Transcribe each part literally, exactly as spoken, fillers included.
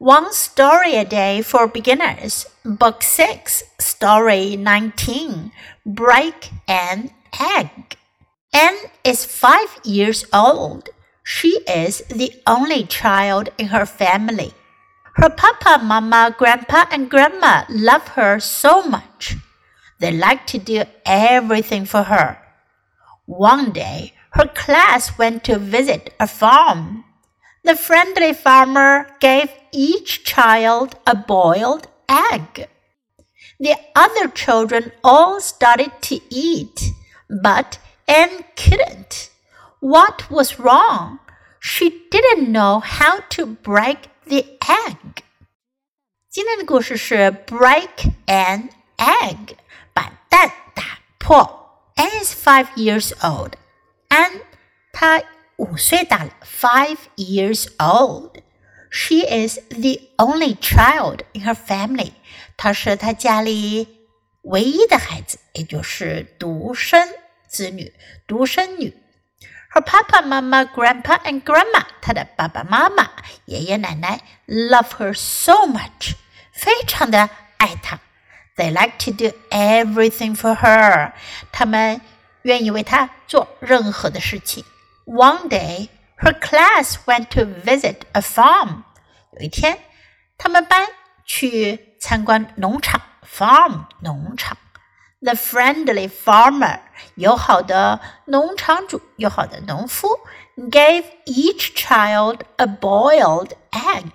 One Story a Day for Beginners, Book six, Story nineteen, Break an Egg. Anne is five years old. She is the only child in her family. Her papa, mama, grandpa, and grandma love her so much. They like to do everything for her. One day, her class went to visit a farm.The friendly farmer gave each child a boiled egg. The other children all started to eat, but Anne couldn't. What was wrong? She didn't know how to break the egg. 今天的故事是 Break an Egg, 把蛋打破。Anne is five years old. Anne, 她五岁大了 five years old. She is the only child in her family. 她是她家里唯一的孩子，也就是独生子女，独生女。Her papa, mama, grandpa, and grandma, 她的爸爸妈妈、爷爷奶奶 love her so much. 非常的爱她。They like to do everything for her. 他们愿意为她做任何的事情。One day, her class went to visit a farm. 有一天，他们班去参观农场 farm 农场。The friendly farmer, 友好的农场主，友好的农夫 gave each child a boiled egg.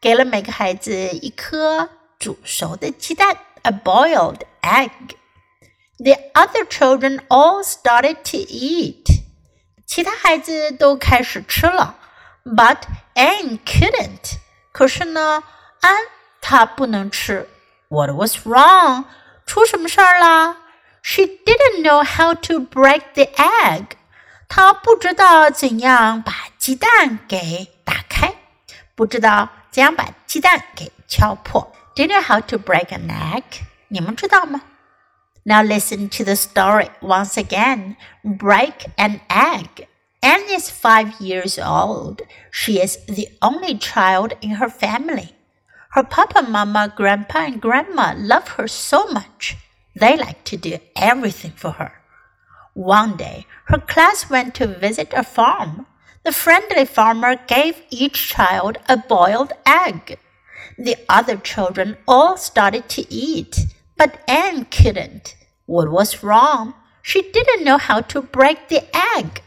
给了每个孩子一颗煮熟的鸡蛋 a boiled egg. The other children all started to eat.其他孩子都开始吃了 but Anne couldn't. 可是呢，安她不能吃。What was wrong? 出什么事儿啦？ She didn't know how to break the egg. 她不知道怎样把鸡蛋给打开，不知道怎样把鸡蛋给敲破。Do you know how to break an egg? 你们知道吗？Now listen to the story once again. Break an egg. Anne is five years old. She is the only child in her family. Her papa, mama, grandpa, and grandma love her so much. They like to do everything for her. One day, her class went to visit a farm. The friendly farmer gave each child a boiled egg. The other children all started to eat.But Anne couldn't. What was wrong? She didn't know how to break the egg.